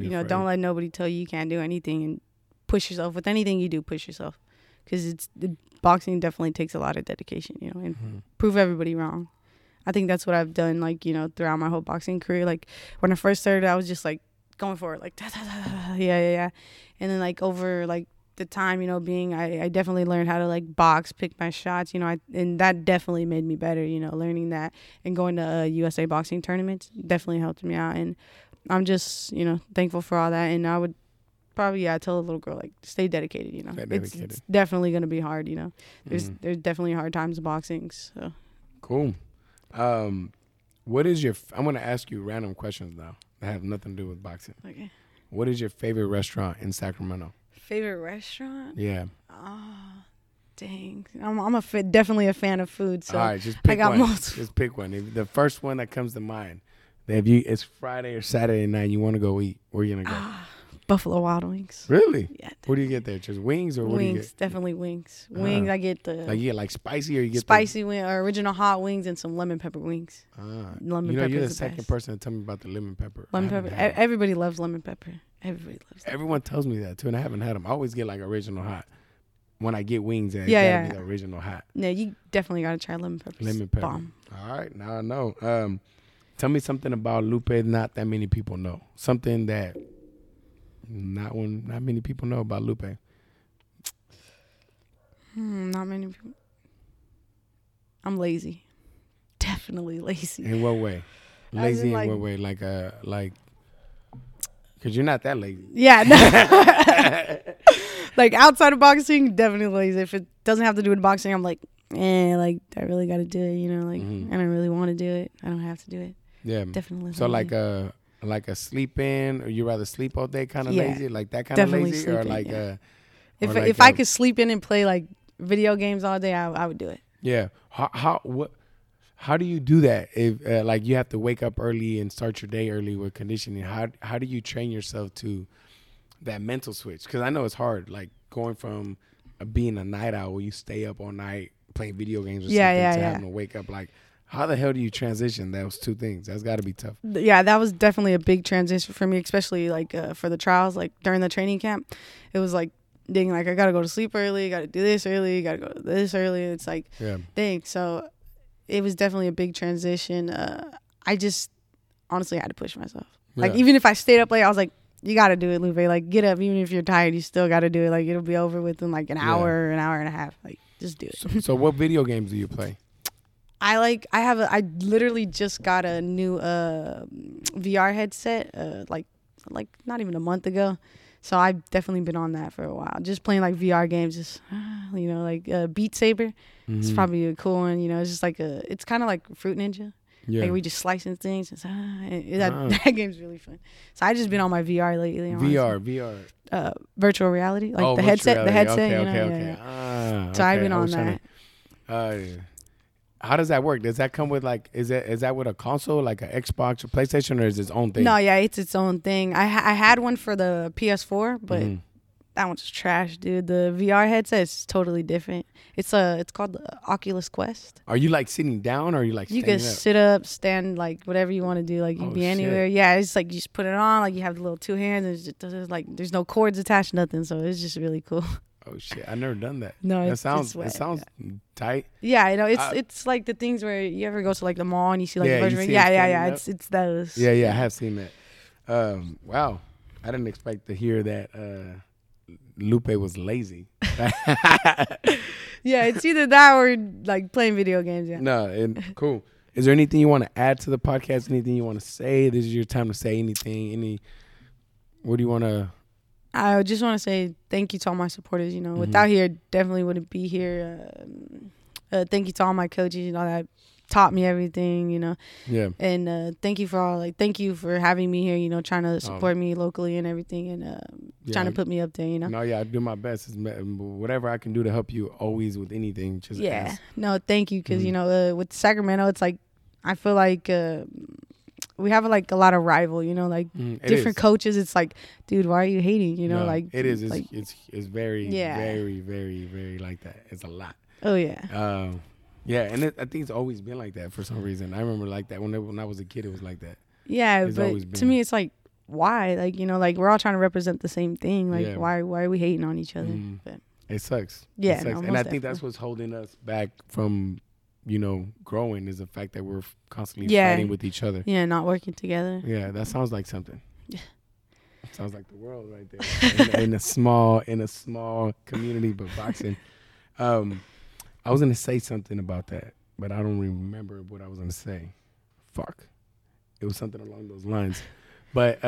You know, don't let nobody tell you you can't do anything, and push yourself with anything you do. Push yourself, because boxing definitely takes a lot of dedication, you know, and prove everybody wrong. I think that's what I've done, like, you know, throughout my whole boxing career. Like, when I first started, I was just, like, going for it, like, da, da, da. And then, like, over, like, the time, you know, I definitely learned how to, like, box, pick my shots, you know, and that definitely made me better, you know, learning that. And going to USA Boxing tournaments definitely helped me out. And I'm just, you know, thankful for all that. And I would probably, tell a little girl, like, stay dedicated, you know. It's definitely going to be hard, you know. There's definitely hard times in boxing, so. Cool. What is your I'm going to ask you random questions now that have nothing to do with boxing. Okay. What is your favorite restaurant in Sacramento? Favorite restaurant? Yeah. Oh, dang. I'm definitely a fan of food, so all right, just pick one. Just pick one. If the first one that comes to mind. It's Friday or Saturday night, you want to go eat, where are you going to go? Buffalo Wild Wings. Really? Yeah. What do you get there? Just wings or what do you get? Wings, definitely wings. Wings, I get the... Like you get like spicy or you get spicy or original hot wings and some lemon pepper wings. Lemon pepper you're the second person to tell me about the lemon pepper. Lemon pepper. Everybody loves lemon pepper. Everybody loves that. Everyone tells me that too, and I haven't had them. I always get like original hot. When I get wings, it's gotta be the original hot. No, you definitely gotta try lemon pepper. Lemon pepper. Bomb. All right, now I know. Tell me something about Lupe not that many people know. Something that... Not many people know about Lupe. Not many people. I'm lazy. Definitely lazy. In what way? Lazy in like, what way? Like because you're not that lazy. Yeah. No. Like outside of boxing, definitely lazy. If it doesn't have to do with boxing, I'm like, like I really got to do it. You know, like I don't really want to do it. I don't have to do it. Yeah. Definitely. So lazy. like Like a sleep in, or you rather sleep all day kind of lazy, like that kind of lazy, sleeping, or like if I could sleep in and play like video games all day, I would do it. Yeah. How do you do that? If like you have to wake up early and start your day early with conditioning, how do you train yourself to that mental switch? Because I know it's hard, like going from being a night owl where you stay up all night playing video games or something to having to wake up. Like, how the hell do you transition those two things? That's got to be tough. Yeah, that was definitely a big transition for me, especially like for the trials, like during the training camp. It was like, dang, like I got to go to sleep early, got to do this early, got to go to this early. It's like, dang, so... It was definitely a big transition. I just honestly had to push myself. Yeah. Like, even if I stayed up late, I was like, you got to do it, Lupe. Like, get up. Even if you're tired, you still got to do it. Like, it'll be over with in, like, an hour and a half. Like, just do it. So what video games do you play? I literally just got a new VR headset, like not even a month ago. So I've definitely been on that for a while. Just playing, like, VR games, just, you know, like Beat Saber. Mm-hmm. It's probably a cool one, you know. It's just like it's kind of like Fruit Ninja. Yeah. Like, we just slicing things. That game's really fun. So I just been on my VR lately. VR. Virtual reality. Like the headset. Okay. So I've been on that. How does that work? Does that come with like, is that with a console, like an Xbox or PlayStation, or is it its own thing? No, yeah, it's its own thing. I had one for the PS4, but that one's trash, dude. The VR headset is totally different. It's called the Oculus Quest. Are you like sitting down, or are you like standing up? You can sit up, stand, like whatever you want to do. Like, you can be anywhere. Yeah, it's like you just put it on, like you have the little two hands, and it's like there's no cords attached, nothing. So it's just really cool. Oh shit! I've never done that. No, it sounds tight. Yeah, you know, it's like the things where you ever go to like the mall and you see like the version. It's those. Yeah, I have seen that. Wow, I didn't expect to hear that. Lupe was lazy. Yeah, it's either that or like playing video games. Yeah. No, and cool. Is there anything you want to add to the podcast? Anything you want to say? This is your time to say anything. What do you want to? I just want to say thank you to all my supporters. You know, without here, definitely wouldn't be here. Thank you to all my coaches. You know, that taught me everything. You know, and thank you for having me here. You know, trying to support me locally and everything, and trying to put me up there. You know, I do my best. Whatever I can do to help you, always with anything. Just ask. No, thank you, because you know, with Sacramento, it's like I feel like. We have like a lot of rival, you know, like different coaches. It's like, dude, why are you hating? You know, it's very, very, very, very like that. It's a lot. Oh yeah. And I think it's always been like that for some reason. I remember like that when I was a kid, it was like that. Yeah, but to me, it's like, why? Like, you know, like we're all trying to represent the same thing. Like, why are we hating on each other? But it sucks. Yeah, it sucks. No, and I think that's what's holding us back from. You know, growing is the fact that we're constantly fighting with each other. Yeah, not working together. Yeah, that sounds like something. Yeah, sounds like the world right there in a small community, but boxing. I was gonna say something about that, but I don't remember what I was gonna say. Fuck, it was something along those lines. But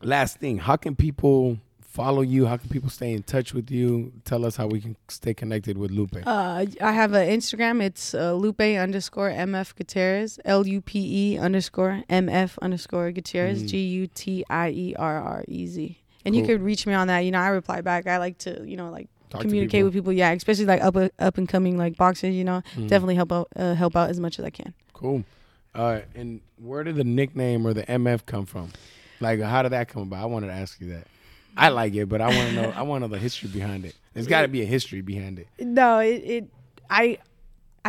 last thing, how can people follow you? How can people stay in touch with you? Tell us how we can stay connected with Lupe. I have an Instagram. It's Lupe_MF Gutierrez, LUPE_MF_Gutierrez, GUTIERREZ. And you could reach me on that. You know, I reply back. I like to, you know, like communicate with people. Yeah, especially like up and coming like boxers. You know, definitely help out as much as I can. Cool. And where did the nickname or the MF come from? Like, how did that come about? I wanted to ask you that. I like it, but I want to know. I want to know the history behind it. There's got to be a history behind it. No, I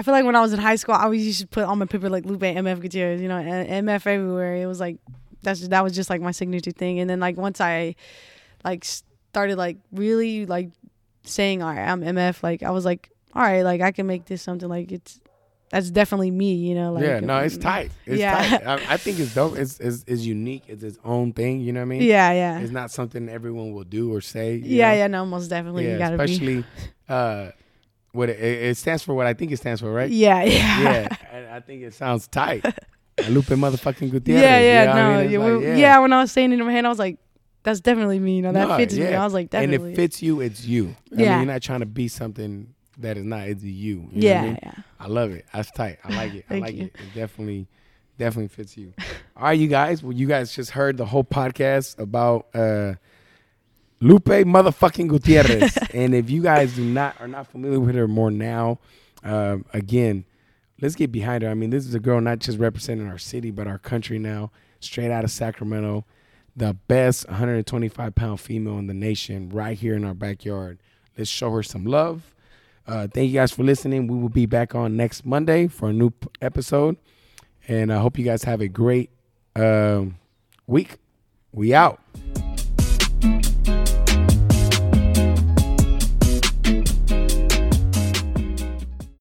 feel like when I was in high school, I always used to put on my paper like Lupe MF Gutierrez, you know, MF everywhere. It was like that was just like my signature thing. And then like once I like started like really like saying, all right, I'm MF. Like I was like, all right, like I can make this something. Like that's definitely me, you know. Like, yeah, no, it's tight. It's tight. I think it's dope. It's unique. It's its own thing. You know what I mean? Yeah. It's not something everyone will do or say. No, most definitely. Yeah, you gotta especially what it stands for. What I think it stands for, right? Yeah. I think it sounds tight. Lupe motherfucking Gutierrez. When I was saying it in my head, I was like, that's definitely me. You know, that fits me. I was like, definitely. And it fits you. It's you. I mean, you're not trying to be something. That is not, it's you. You know what I mean? I love it. That's tight. I like it. It definitely Definitely fits you. All right, you guys. Well, you guys just heard the whole podcast about Lupe motherfucking Gutierrez. And if you guys are not familiar with her more now, again, let's get behind her. I mean, this is a girl not just representing our city, but our country now, straight out of Sacramento, the best 125-pound female in the nation right here in our backyard. Let's show her some love. Thank you guys for listening. We will be back on next Monday for a new episode. And I hope you guys have a great week. We out.